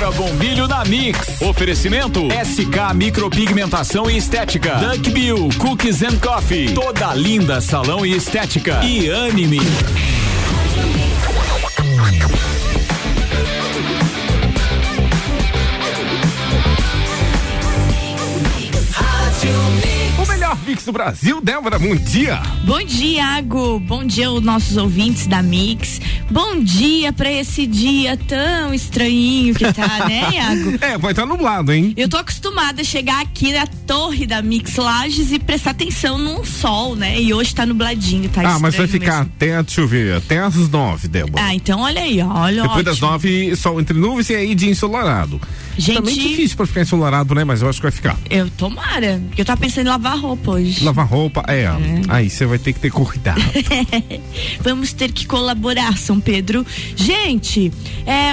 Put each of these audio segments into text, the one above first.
Moura Bombilho na Mix. Oferecimento SK Micropigmentação e Estética, Duck Bill Cookies and Coffee, Toda Linda Salão e Estética e Anime. Mix do Brasil, Débora, bom dia. Bom dia, Iago. Bom dia aos nossos ouvintes da Mix. Bom dia pra esse dia tão estranhinho que tá, né, Iago? É, vai estar nublado, hein? Eu tô acostumada a chegar aqui na torre da Mix Lages e prestar atenção num sol, né? E hoje tá nubladinho, tá estranho. Ah, mas vai ficar mesmo até, deixa eu ver, até às 9, Débora. Ah, então olha aí, olha. Depois ótimo. Das 9, sol entre nuvens e aí dia ensolarado. Gente, também é difícil pra ficar ensolarado, né? Mas eu acho que vai ficar. Eu tomara, porque eu tava pensando em lavar roupa. Hoje. Lavar roupa, é. Aí você vai ter que ter cuidado. Vamos ter que colaborar, São Pedro. Gente,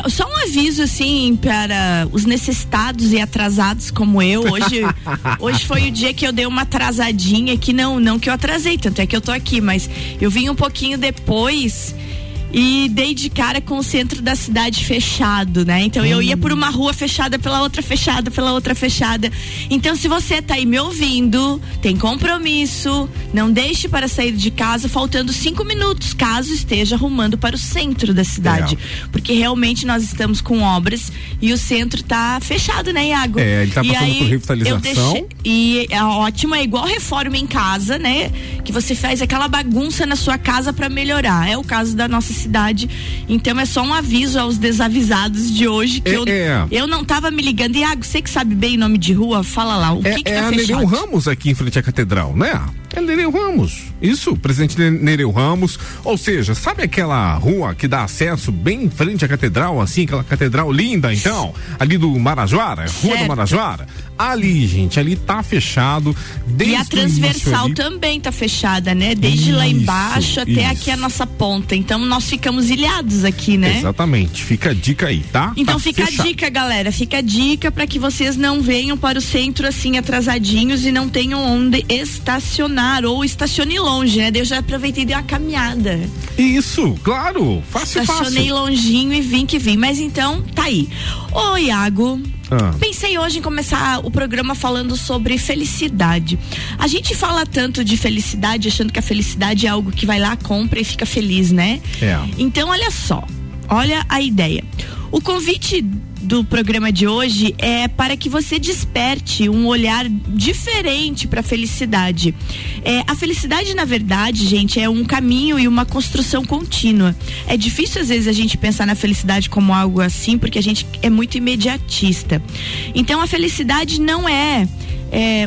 só um aviso assim para os necessitados e atrasados como eu. Hoje foi o dia que eu dei uma atrasadinha, que não que eu atrasei, tanto é que eu tô aqui, mas eu vim um pouquinho depois e dei de cara com o centro da cidade fechado, né? Então eu ia por uma rua fechada, pela outra fechada, então se você tá aí me ouvindo, tem compromisso, não deixe para sair de casa faltando 5 minutos, caso esteja arrumando para o centro da cidade, porque realmente nós estamos com obras e o centro tá fechado, né, Iago? É, ele tá passando aí, por revitalização. E é ótimo, é igual reforma em casa, né? Que você faz aquela bagunça na sua casa para melhorar, é o caso da nossa cidade. Então é só um aviso aos desavisados de hoje, que eu não tava me ligando. Iago, você que sabe bem nome de rua, fala lá, o que tá fechado? É a Leneu Ramos aqui em frente à catedral, né? É Nereu Ramos, isso, presidente Nereu Ramos, ou seja, sabe aquela rua que dá acesso bem em frente à catedral, assim, aquela catedral linda, então, ali do Marajoara, certo. Rua do Marajoara, ali, gente, ali tá fechado. Desde e a transversal ali também tá fechada, né? Desde isso, lá embaixo até aqui a nossa ponta, então nós ficamos ilhados aqui, né? Exatamente, fica a dica aí, tá? Então tá fica fechado. A dica, galera, fica a dica pra que vocês não venham para o centro assim atrasadinhos e não tenham onde estacionar ou estacione longe, né? Eu já aproveitei e dei uma caminhada. Isso, claro, fácil. Estacionei longinho e vim que vim, mas então, tá aí. Ô, Iago, pensei hoje em começar o programa falando sobre felicidade. A gente fala tanto de felicidade, achando que a felicidade é algo que vai lá, compra e fica feliz, né? É. Então, olha só, olha a ideia. O convite do programa de hoje é para que você desperte um olhar diferente para a felicidade. A felicidade, na verdade, gente, é um caminho e uma construção contínua. É difícil, às vezes, a gente pensar na felicidade como algo assim, porque a gente é muito imediatista. Então, a felicidade não é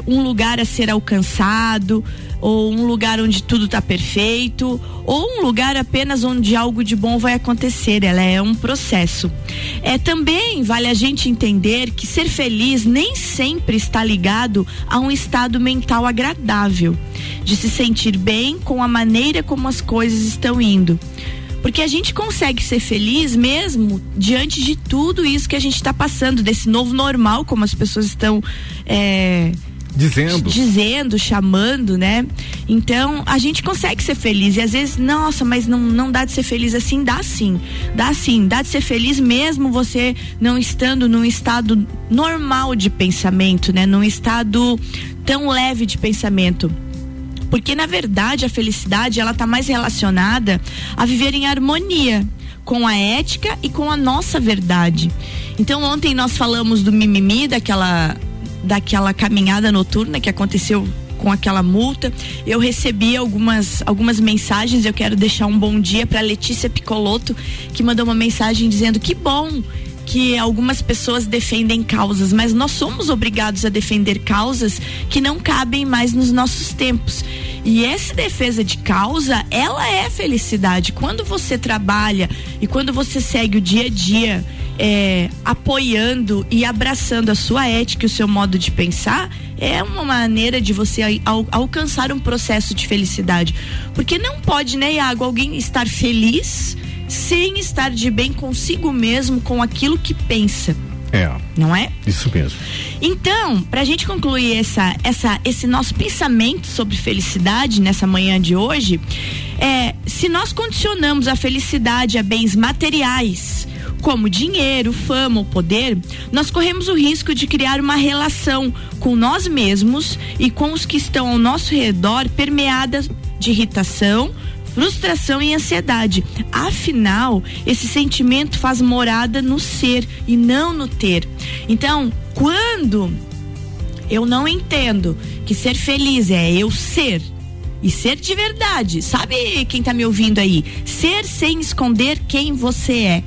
um lugar a ser alcançado, ou um lugar onde tudo tá perfeito, ou um lugar apenas onde algo de bom vai acontecer. Ela é um processo. Também vale a gente entender que ser feliz nem sempre está ligado a um estado mental agradável, de se sentir bem com a maneira como as coisas estão indo. Porque a gente consegue ser feliz mesmo diante de tudo isso que a gente tá passando, desse novo normal, como as pessoas estão dizendo, chamando, né? Então, a gente consegue ser feliz e às vezes, nossa, mas não dá de ser feliz assim, dá sim, dá de ser feliz mesmo você não estando num estado normal de pensamento, né? Num estado tão leve de pensamento. Porque, na verdade, a felicidade, ela tá mais relacionada a viver em harmonia com a ética e com a nossa verdade. Então, ontem nós falamos do mimimi, daquela caminhada noturna que aconteceu com aquela multa. Eu recebi algumas mensagens. Eu quero deixar um bom dia para Letícia Picoloto, que mandou uma mensagem dizendo que bom que algumas pessoas defendem causas, mas nós somos obrigados a defender causas que não cabem mais nos nossos tempos. E essa defesa de causa, ela é felicidade. Quando você trabalha e quando você segue o dia a dia apoiando e abraçando a sua ética e o seu modo de pensar, é uma maneira de você alcançar um processo de felicidade. Porque não pode, né, Iago, alguém estar feliz sem estar de bem consigo mesmo, com aquilo que pensa. Não é? Isso mesmo. Então, pra gente concluir esse nosso pensamento sobre felicidade nessa manhã de hoje, se nós condicionamos a felicidade a bens materiais, como dinheiro, fama ou poder, nós corremos o risco de criar uma relação com nós mesmos e com os que estão ao nosso redor permeada de irritação, frustração e ansiedade. Afinal, esse sentimento faz morada no ser e não no ter. Então, quando eu não entendo que ser feliz é eu ser, e ser de verdade, sabe, quem tá me ouvindo aí? Ser sem esconder quem você é.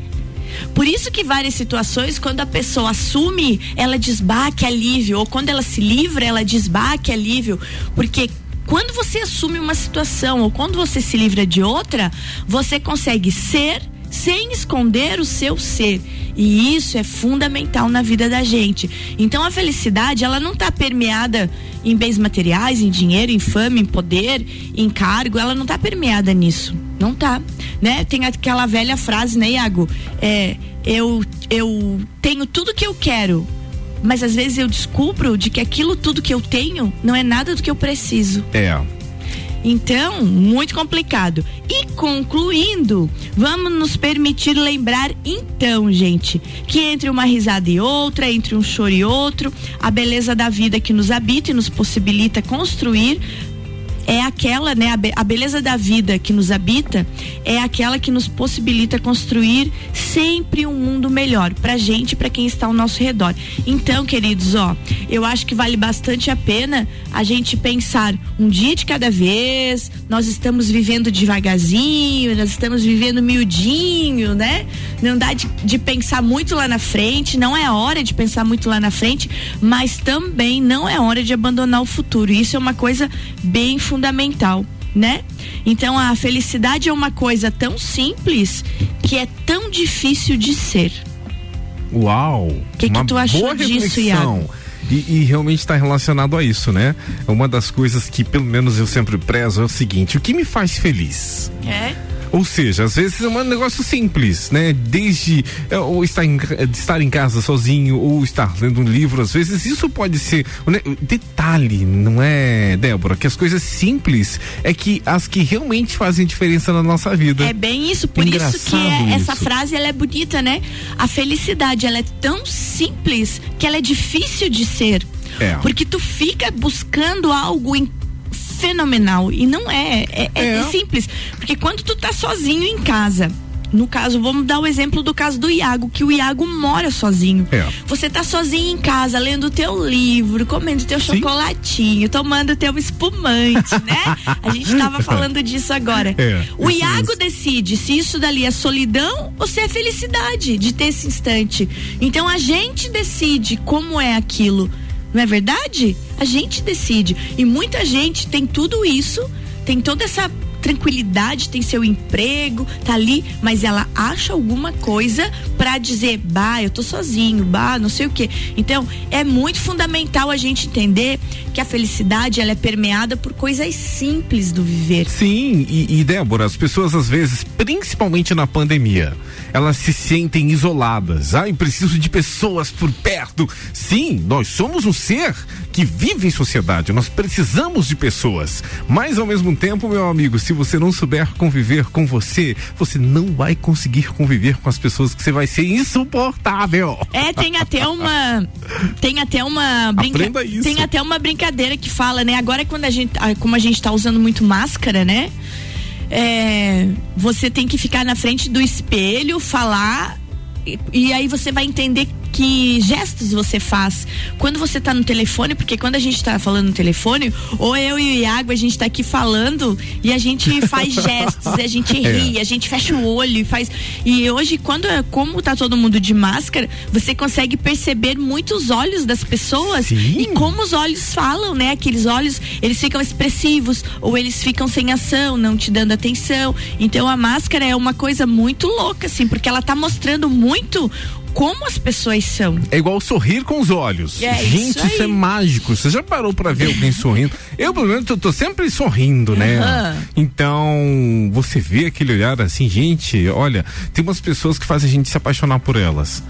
Por isso que várias situações, quando a pessoa assume, ela diz, bah, que alívio, ou quando ela se livra, ela diz, bah, que alívio, porque quando você assume uma situação ou quando você se livra de outra, você consegue ser sem esconder o seu ser. E isso é fundamental na vida da gente. Então a felicidade, ela não está permeada em bens materiais, em dinheiro, em fama, em poder, em cargo. Ela não está permeada nisso. Não tá, né? Tem aquela velha frase, né, Iago? Eu tenho tudo que eu quero, mas às vezes eu descubro de que aquilo tudo que eu tenho não é nada do que eu preciso. É. Então, muito complicado. E concluindo, vamos nos permitir lembrar então, gente, que entre uma risada e outra, entre um choro e outro, a beleza da vida que nos habita e nos possibilita construir é aquela, né? A beleza da vida que nos habita é aquela que nos possibilita construir sempre um mundo melhor pra gente, pra quem está ao nosso redor. Então, queridos, ó, eu acho que vale bastante a pena a gente pensar um dia de cada vez. Nós estamos vivendo devagarzinho, nós estamos vivendo miudinho, né? Não dá de pensar muito lá na frente, não é hora de pensar muito lá na frente, mas também não é hora de abandonar o futuro. Isso é uma coisa bem fundamental, né? Então a felicidade é uma coisa tão simples que é tão difícil de ser. Uau! O que tu achou disso, Iago? E realmente está relacionado a isso, né? Uma das coisas que pelo menos eu sempre prezo é o seguinte: o que me faz feliz? É? Ou seja, às vezes é um negócio simples, né? Desde ou estar em casa sozinho, ou estar lendo um livro, às vezes isso pode ser, né? Detalhe, não é, Débora? Que as coisas simples é que as que realmente fazem diferença na nossa vida. É bem isso, por engraçado isso que essa frase, ela é bonita, né? A felicidade, ela é tão simples que ela é difícil de ser. É. Porque tu fica buscando algo em fenomenal, e não é, é simples, porque quando tu tá sozinho em casa, no caso, vamos dar o exemplo do caso do Iago, que o Iago mora sozinho, você tá sozinho em casa, lendo o teu livro, comendo teu chocolatinho, tomando teu espumante, né? A gente tava falando disso agora. O Iago decide se isso dali é solidão ou se é felicidade de ter esse instante. Então a gente decide como é aquilo. Não é verdade? A gente decide. E muita gente tem tudo isso, tem toda essa tranquilidade, tem seu emprego, tá ali, mas ela acha alguma coisa pra dizer, bah, eu tô sozinho, bah, não sei o quê. Então, é muito fundamental a gente entender que a felicidade, ela é permeada por coisas simples do viver. Sim, e Débora, as pessoas às vezes, principalmente na pandemia, elas se sentem isoladas. Ai, preciso de pessoas por perto. Sim, nós somos um ser que vive em sociedade, nós precisamos de pessoas, mas ao mesmo tempo, meu amigo, se você não souber conviver com você, você não vai conseguir conviver com as pessoas, que você vai ser insuportável. É, tem até uma brincadeira que fala, né? Agora quando como a gente tá usando muito máscara, né? Você tem que ficar na frente do espelho, falar, e aí você vai entender que gestos você faz quando você tá no telefone, porque quando a gente tá falando no telefone, ou eu e o Iago, a gente tá aqui falando e a gente faz gestos, a gente ri, a gente fecha o olho e faz. E hoje, como tá todo mundo de máscara, você consegue perceber muitos olhos das pessoas. Sim. E como os olhos falam, né? Aqueles olhos, eles ficam expressivos ou eles ficam sem ação, não te dando atenção. Então a máscara é uma coisa muito louca, assim, porque ela tá mostrando muito como as pessoas são. É igual sorrir com os olhos. Gente, isso é mágico. Você já parou pra ver alguém sorrindo? Eu, pelo menos, tô sempre sorrindo, né? Uhum. Então, você vê aquele olhar assim, gente, olha, tem umas pessoas que fazem a gente se apaixonar por elas.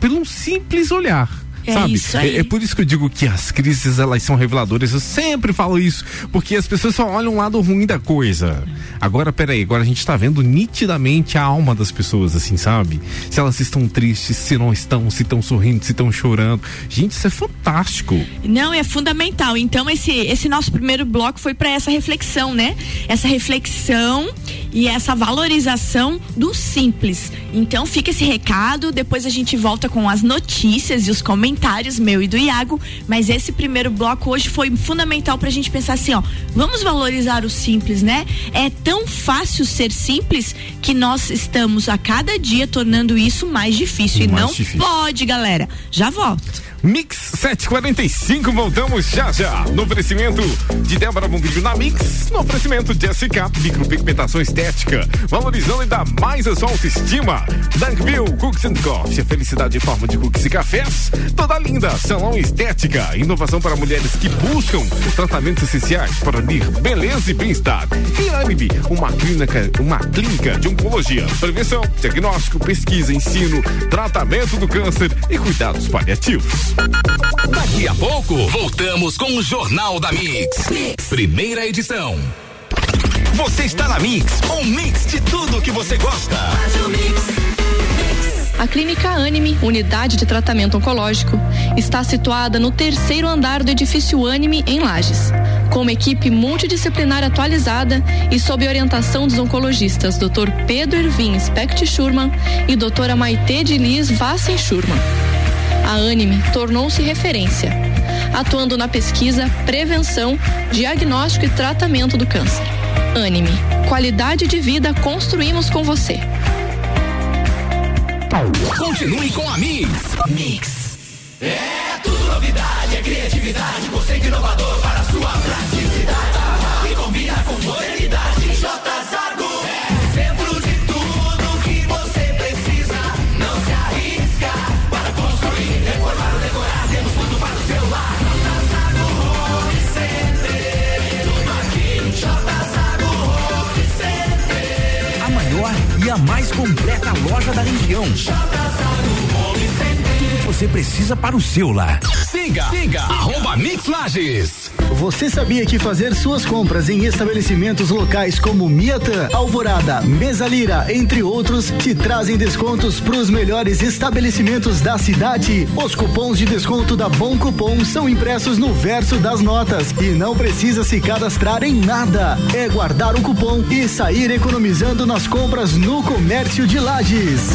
Pelo um simples olhar. sabe? Isso aí. É por isso que eu digo que as crises, elas são reveladoras, eu sempre falo isso, porque as pessoas só olham o lado ruim da coisa. Agora, peraí, agora a gente tá vendo nitidamente a alma das pessoas, assim, sabe? Se elas estão tristes, se não estão, se estão sorrindo, se estão chorando. Gente, isso é fantástico. Não, é fundamental. Então, esse nosso primeiro bloco foi pra essa reflexão, né? Essa reflexão e essa valorização do simples. Então, fica esse recado, depois a gente volta com as notícias e os comentários meu e do Iago, mas esse primeiro bloco hoje foi fundamental pra gente pensar assim, ó, vamos valorizar o simples, né? É tão fácil ser simples que nós estamos a cada dia tornando isso mais difícil, e não pode, galera. Já volto. Mix 745, voltamos já, no oferecimento de Débora Bombilho na Mix, no oferecimento de SK Micropigmentação e Estética, valorizando ainda mais a sua autoestima. Duck Bill Cookies and Coffee, a felicidade em forma de cookies e cafés. Toda Linda, salão estética, inovação para mulheres que buscam tratamentos essenciais para unir beleza e bem-estar. E Anime, uma clínica de oncologia, prevenção, diagnóstico, pesquisa, ensino, tratamento do câncer e cuidados paliativos. Daqui a pouco, voltamos com o Jornal da Mix. Primeira edição. Você está na Mix, um mix de tudo que você gosta. Faz o mix. A Clínica Anime, unidade de tratamento oncológico, está situada no 3º andar do edifício Anime, em Lages, com uma equipe multidisciplinar atualizada e sob orientação dos oncologistas Dr. Pedro Irvin Specht Schurman e Dra. Maitê de Liz Vassen Schurman. A Anime tornou-se referência, atuando na pesquisa, prevenção, diagnóstico e tratamento do câncer. Anime, qualidade de vida construímos com você. Continue com a Mix. Mix. É tudo novidade, é criatividade, conceito inovador para sua praticidade. E combina com modernidade. JSA. E a mais completa loja da região. Tudo que você precisa para o seu lar. Siga @Mix Lages. Você sabia que fazer suas compras em estabelecimentos locais como Miatã, Alvorada, Mesalira, entre outros, te trazem descontos para os melhores estabelecimentos da cidade? Os cupons de desconto da Bom Cupom são impressos no verso das notas e não precisa se cadastrar em nada. É guardar o cupom e sair economizando nas compras no comércio de Lages.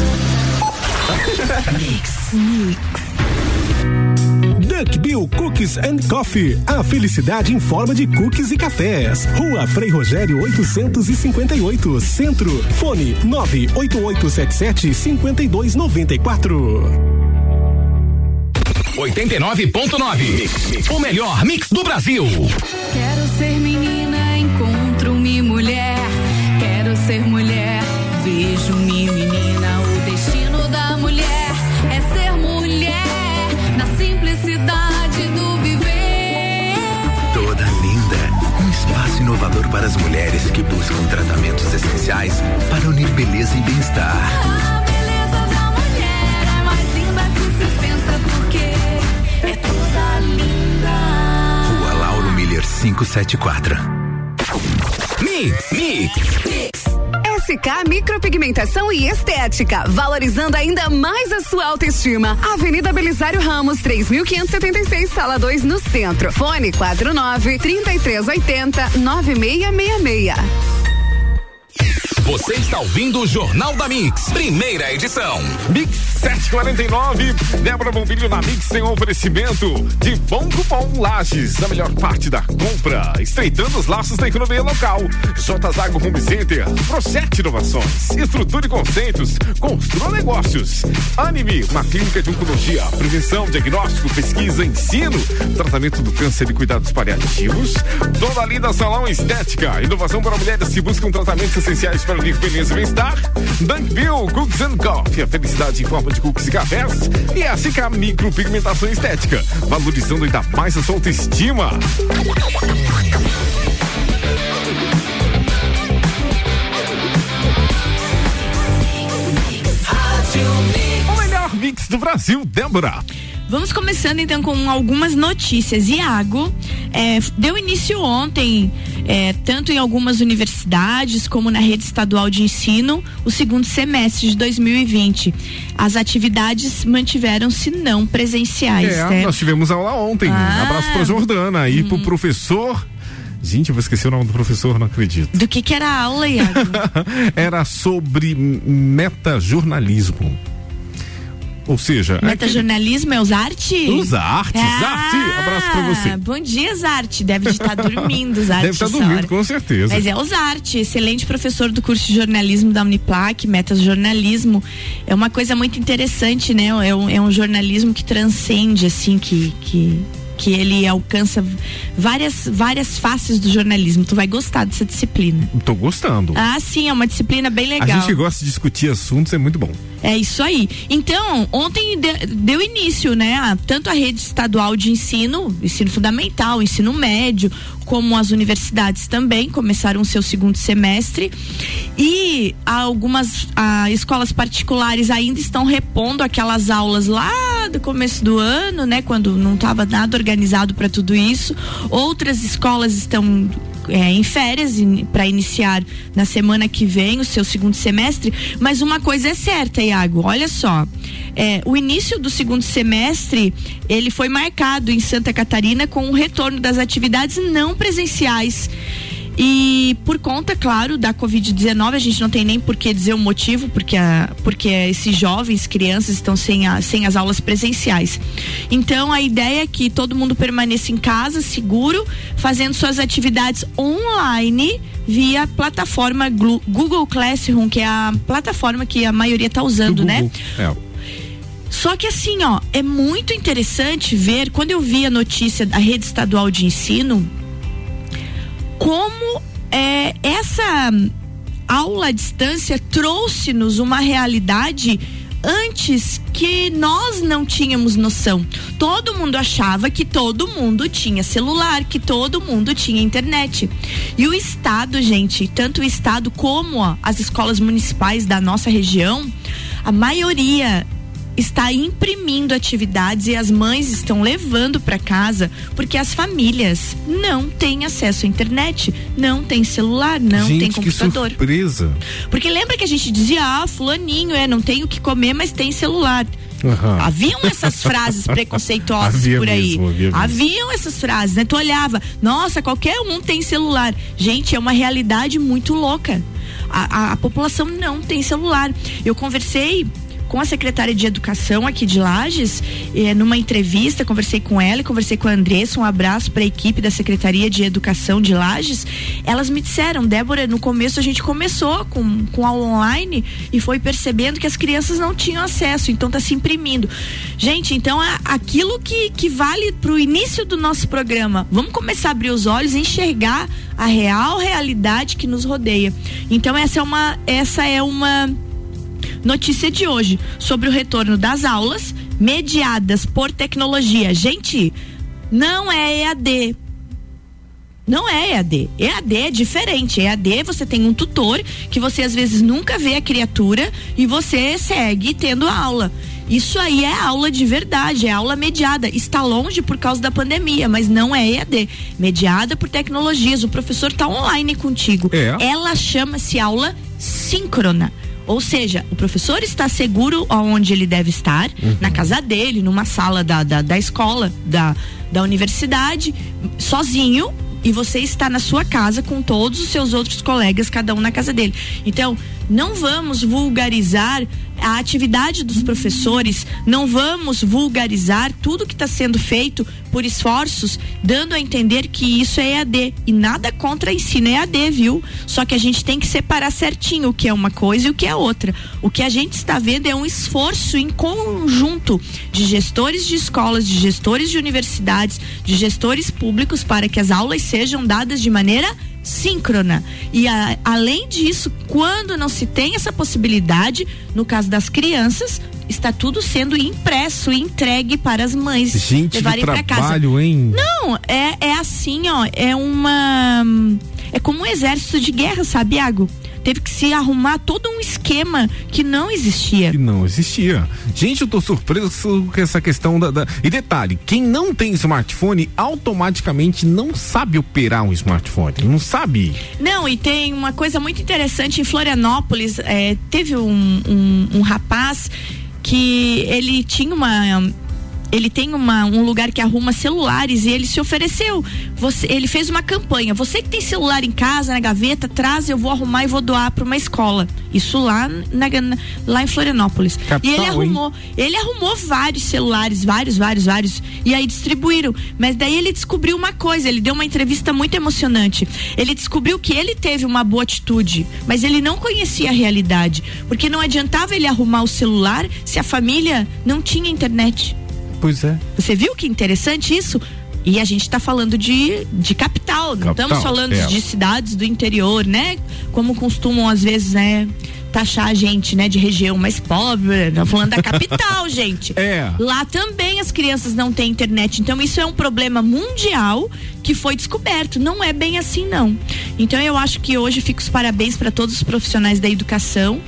Duck Bill Cookies and Coffee, a felicidade em forma de cookies e cafés. Rua Frei Rogério 858, Centro. Fone 98877-5294. 89.9. O melhor mix do Brasil. Quero ser menina, encontro-me mulher. Quero ser mulher, vejo-me menina. O destino da mulher é ser mulher. Na simplicidade do viver. Toda Linda, um espaço inovador para as mulheres que buscam tratamentos essenciais para unir beleza e bem-estar. A beleza da mulher é mais linda que se pensa, porque é toda linda. Rua Lauro Miller 574. Mix. SK Micropigmentação e Estética, valorizando ainda mais a sua autoestima. Avenida Belisário Ramos, 3576, sala 2, no centro. Fone 49-3380-9666. Você está ouvindo o Jornal da Mix, primeira edição. Mix 749, Débora Bombilho na Mix tem um oferecimento de Bom Cupom Lages, a melhor parte da compra, estreitando os laços da economia local. Zago Home Center, projete inovações, estruture conceitos, construa negócios. Anime, uma clínica de oncologia, prevenção, diagnóstico, pesquisa, ensino, tratamento do câncer e cuidados paliativos. Dona Linda Salão Estética, inovação para mulheres que buscam tratamentos essenciais para unir beleza e bem-estar. Duck Bill Cookies and Coffee, a felicidade em forma de cookies e cafés. E a SK Micropigmentação Estética, valorizando ainda mais a sua autoestima. O melhor mix do Brasil, Débora. Vamos começando então com algumas notícias. Iago, deu início ontem, tanto em algumas universidades como na rede estadual de ensino, o segundo semestre de 2020. As atividades mantiveram-se não presenciais. Nós tivemos aula ontem. Abraço pra Jordana e pro professor. Gente, eu vou esquecer o nome do professor, não acredito. Do que era a aula, Iago? Era sobre metajornalismo. Ou seja... Metajornalismo é o Zarte? O Zarte, Zarte, abraço pra você. Bom dia, Zarte, deve estar dormindo, Zarte. Deve estar dormindo, com certeza. Mas é o Zarte, excelente professor do curso de jornalismo da Uniplac, metajornalismo. É uma coisa muito interessante, né? É um jornalismo que transcende, assim, que ele alcança várias faces do jornalismo. Tu vai gostar dessa disciplina. Tô gostando. Ah, sim, é uma disciplina bem legal. A gente gosta de discutir assuntos, é muito bom. É isso aí. Então, ontem deu início, né? Tanto a rede estadual de ensino fundamental, ensino médio, como as universidades também começaram o seu segundo semestre, e algumas escolas particulares ainda estão repondo aquelas aulas lá do começo do ano, né? Quando não estava nada organizado para tudo isso. Outras escolas estão em férias para iniciar na semana que vem o seu segundo semestre, mas uma coisa é certa, Iago, olha só, o início do segundo semestre ele foi marcado em Santa Catarina com o retorno das atividades não presenciais. E por conta, claro, da Covid-19, a gente não tem nem por que dizer o motivo, porque esses jovens, crianças, estão sem as aulas presenciais. Então, a ideia é que todo mundo permaneça em casa, seguro, fazendo suas atividades online via a plataforma Google Classroom, que é a plataforma que a maioria está usando, né? Só que assim, é muito interessante ver, quando eu vi a notícia da rede estadual de ensino, como essa aula à distância trouxe-nos uma realidade antes que nós não tínhamos noção. Todo mundo achava que todo mundo tinha celular, que todo mundo tinha internet. E o Estado, gente, tanto o Estado como as escolas municipais da nossa região, a maioria está imprimindo atividades e as mães estão levando para casa, porque as famílias não têm acesso à internet, não tem celular, não tem computador. Que surpresa! Porque lembra que a gente dizia, fulaninho, não tem o que comer, mas tem celular. Uhum. Haviam essas frases preconceituosas por aí. Haviam essas frases, né? Tu olhava, nossa, qualquer um tem celular. Gente, é uma realidade muito louca. A população não tem celular. Eu conversei com a secretária de Educação aqui de Lages, numa entrevista, conversei com ela e conversei com a Andressa, um abraço para a equipe da Secretaria de Educação de Lages. Elas me disseram, Débora, no começo a gente começou com aula online e foi percebendo que as crianças não tinham acesso, então tá se imprimindo. Gente, então aquilo que vale pro início do nosso programa, vamos começar a abrir os olhos e enxergar a real realidade que nos rodeia. Então essa é uma notícia de hoje sobre o retorno das aulas mediadas por tecnologia. Gente, não é EAD. Não é EAD. EAD é diferente. EAD você tem um tutor que você às vezes nunca vê a criatura e você segue tendo a aula. Isso aí é aula de verdade, é aula mediada. Está longe por causa da pandemia, mas não é EAD. Mediada por tecnologias. O professor está online contigo. Ela chama-se aula síncrona. Ou seja, o professor está seguro onde ele deve estar, na casa dele, numa sala da escola, da universidade, sozinho, e você está na sua casa com todos os seus outros colegas, cada um na casa dele. Então, não vamos vulgarizar a atividade dos professores, não vamos vulgarizar tudo que está sendo feito por esforços, dando a entender que isso é EAD, e nada contra ensino EAD, viu? Só que a gente tem que separar certinho o que é uma coisa e o que é outra. O que a gente está vendo é um esforço em conjunto de gestores de escolas, de gestores de universidades, de gestores públicos, para que as aulas sejam dadas de maneira síncrona. E além disso, quando não se tem essa possibilidade, no caso das crianças, está tudo sendo impresso e entregue para as mães. Gente, levarem para casa. Hein? Não, é assim, é como um exército de guerra, sabe, Iago? teve que se arrumar todo um esquema que não existia. Gente, eu tô surpreso com essa questão da... E detalhe, quem não tem smartphone automaticamente não sabe operar um smartphone, não sabe. Não, e tem uma coisa muito interessante em Florianópolis, teve um rapaz que ele tem um lugar que arruma celulares, e ele se ofereceu. Ele fez uma campanha: você que tem celular em casa, na gaveta, traz, eu vou arrumar e vou doar para uma escola. Isso lá em Florianópolis. Capital, e ele arrumou vários celulares, vários, e aí distribuíram. Mas daí ele descobriu uma coisa, ele deu uma entrevista muito emocionante. Ele descobriu que ele teve uma boa atitude, mas ele não conhecia a realidade, porque não adiantava ele arrumar o celular se a família não tinha internet. Pois é. Você viu que interessante isso? E a gente está falando de capital, não estamos falando de cidades do interior, né? Como costumam às vezes, né, taxar a gente, né, de região mais pobre. Estamos falando da capital, gente. É. Lá também as crianças não têm internet. Então isso é um problema mundial que foi descoberto. Não é bem assim, não. Então eu acho que hoje fico os parabéns para todos os profissionais da educação,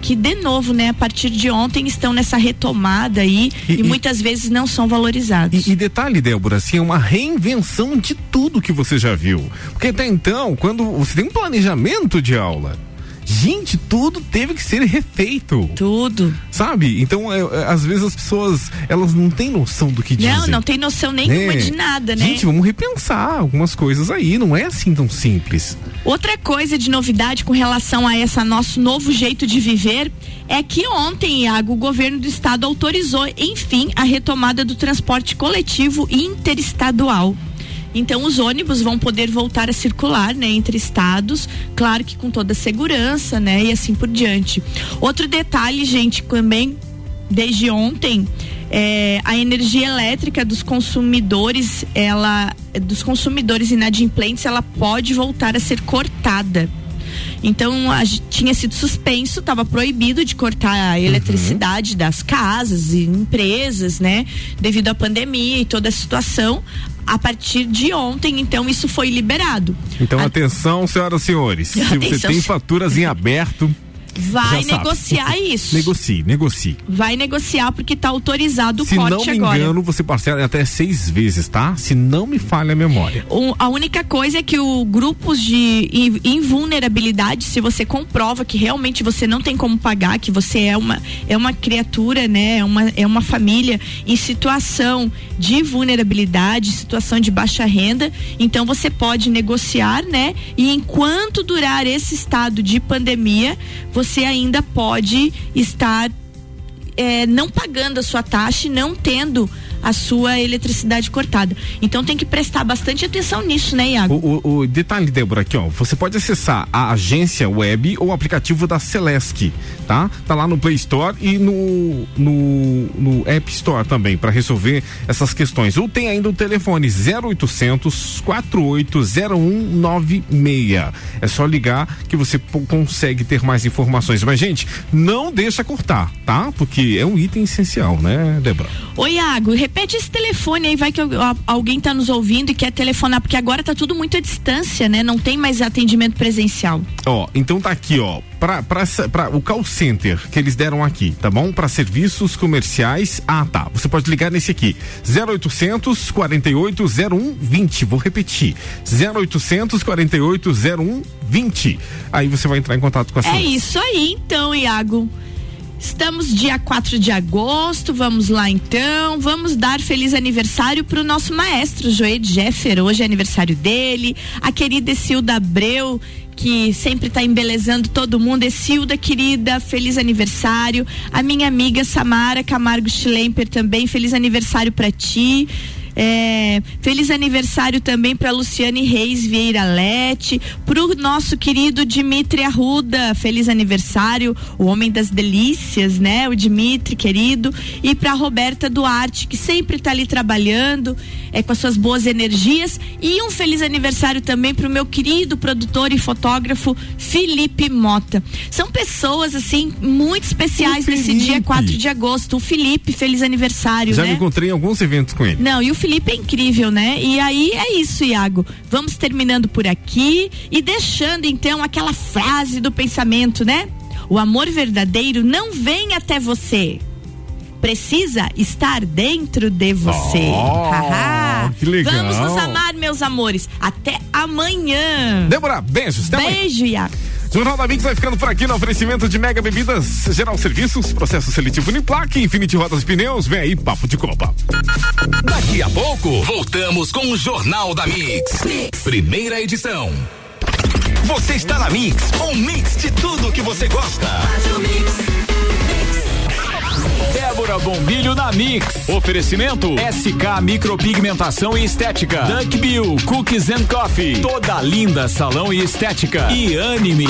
que de novo, né, a partir de ontem estão nessa retomada aí e muitas vezes não são valorizados. E detalhe, Débora, assim, é uma reinvenção de tudo que você já viu. Porque até então, quando você tem um planejamento de aula, gente, tudo teve que ser refeito. Tudo. Sabe? Então, às vezes as pessoas, elas não têm noção do que dizem. Não tem noção nenhuma de nada, né? Gente, vamos repensar algumas coisas aí, não é assim tão simples. Outra coisa de novidade com relação a esse nosso novo jeito de viver é que ontem, Iago, o governo do estado autorizou, enfim, a retomada do transporte coletivo e interestadual. Então os ônibus vão poder voltar a circular, né, entre estados, claro que com toda a segurança, né, e assim por diante. Outro detalhe, gente, também desde ontem, a energia elétrica dos consumidores, inadimplentes, ela pode voltar a ser cortada. Então tinha sido suspenso, estava proibido de cortar a eletricidade das casas e empresas, né, devido à pandemia e toda a situação. A partir de ontem, então, isso foi liberado. Então, atenção, senhoras e senhores, se você tem faturas em aberto, vai negociar isso. Negocie. Vai negociar, porque tá autorizado o corte agora. Se não me engano, você parcela até 6 vezes, tá? Se não me falha a memória. A única coisa é que o grupos de invulnerabilidade, se você comprova que realmente você não tem como pagar, que você é uma criatura, né? É uma família em situação de vulnerabilidade, situação de baixa renda, então você pode negociar, né? E enquanto durar esse estado de pandemia, você ainda pode estar não pagando a sua taxa e não tendo a sua eletricidade cortada. Então tem que prestar bastante atenção nisso, né, Iago? O detalhe, Débora, aqui, ó, você pode acessar a agência web ou o aplicativo da Celesc, tá? Tá lá no Play Store e no App Store também, para resolver essas questões. Ou tem ainda o telefone 0800 480196. É só ligar que você consegue ter mais informações. Mas, gente, não deixa cortar, tá? Porque é um item essencial, né, Débora? Ô, Iago, repete esse telefone aí, vai que alguém tá nos ouvindo e quer telefonar, porque agora tá tudo muito à distância, né? Não tem mais atendimento presencial. Ó, então tá aqui, ó, pra o call center que eles deram aqui, tá bom? Pra serviços comerciais, tá, você pode ligar nesse aqui, 0800 480120, vou repetir, 0800 480120, aí você vai entrar em contato com a Celesc. É isso aí, então, Iago. Estamos dia 4 de agosto, vamos lá então, vamos dar feliz aniversário pro nosso maestro Joed Jeffer, hoje é aniversário dele, a querida Esilda Abreu, que sempre tá embelezando todo mundo. Esilda, querida, feliz aniversário. A minha amiga Samara Camargo Schlemper também, feliz aniversário pra ti. Feliz aniversário também para Luciane Reis Vieira Lete, pro nosso querido Dimitri Arruda, feliz aniversário, o homem das delícias, né? O Dimitri, querido, e pra Roberta Duarte, que sempre tá ali trabalhando, com as suas boas energias, e um feliz aniversário também pro meu querido produtor e fotógrafo Felipe Mota. São pessoas, assim, muito especiais nesse dia 4 de agosto. O Felipe, feliz aniversário, já né? Já me encontrei em alguns eventos com ele. Não, e o Felipe é incrível, né? E aí é isso, Iago. Vamos terminando por aqui e deixando então aquela frase do pensamento, né? O amor verdadeiro não vem até você. Precisa estar dentro de você. Oh, que legal. Vamos nos amar, meus amores. Até amanhã. Débora, beijos. Até beijo, amanhã. Iago. Jornal da Mix vai ficando por aqui no oferecimento de Mega Bebidas, Geral Serviços, Processo Seletivo Uniplac, Infinity Rodas e Pneus. Vem aí, papo de copa. Daqui a pouco, voltamos com o Jornal da Mix. Primeira edição. Você está na Mix, um mix de tudo que você gosta. Débora Bombilho na Mix. Oferecimento SK Micropigmentação e Estética, Duck Bill Cookies and Coffee, Toda Linda Salão e Estética e Anime.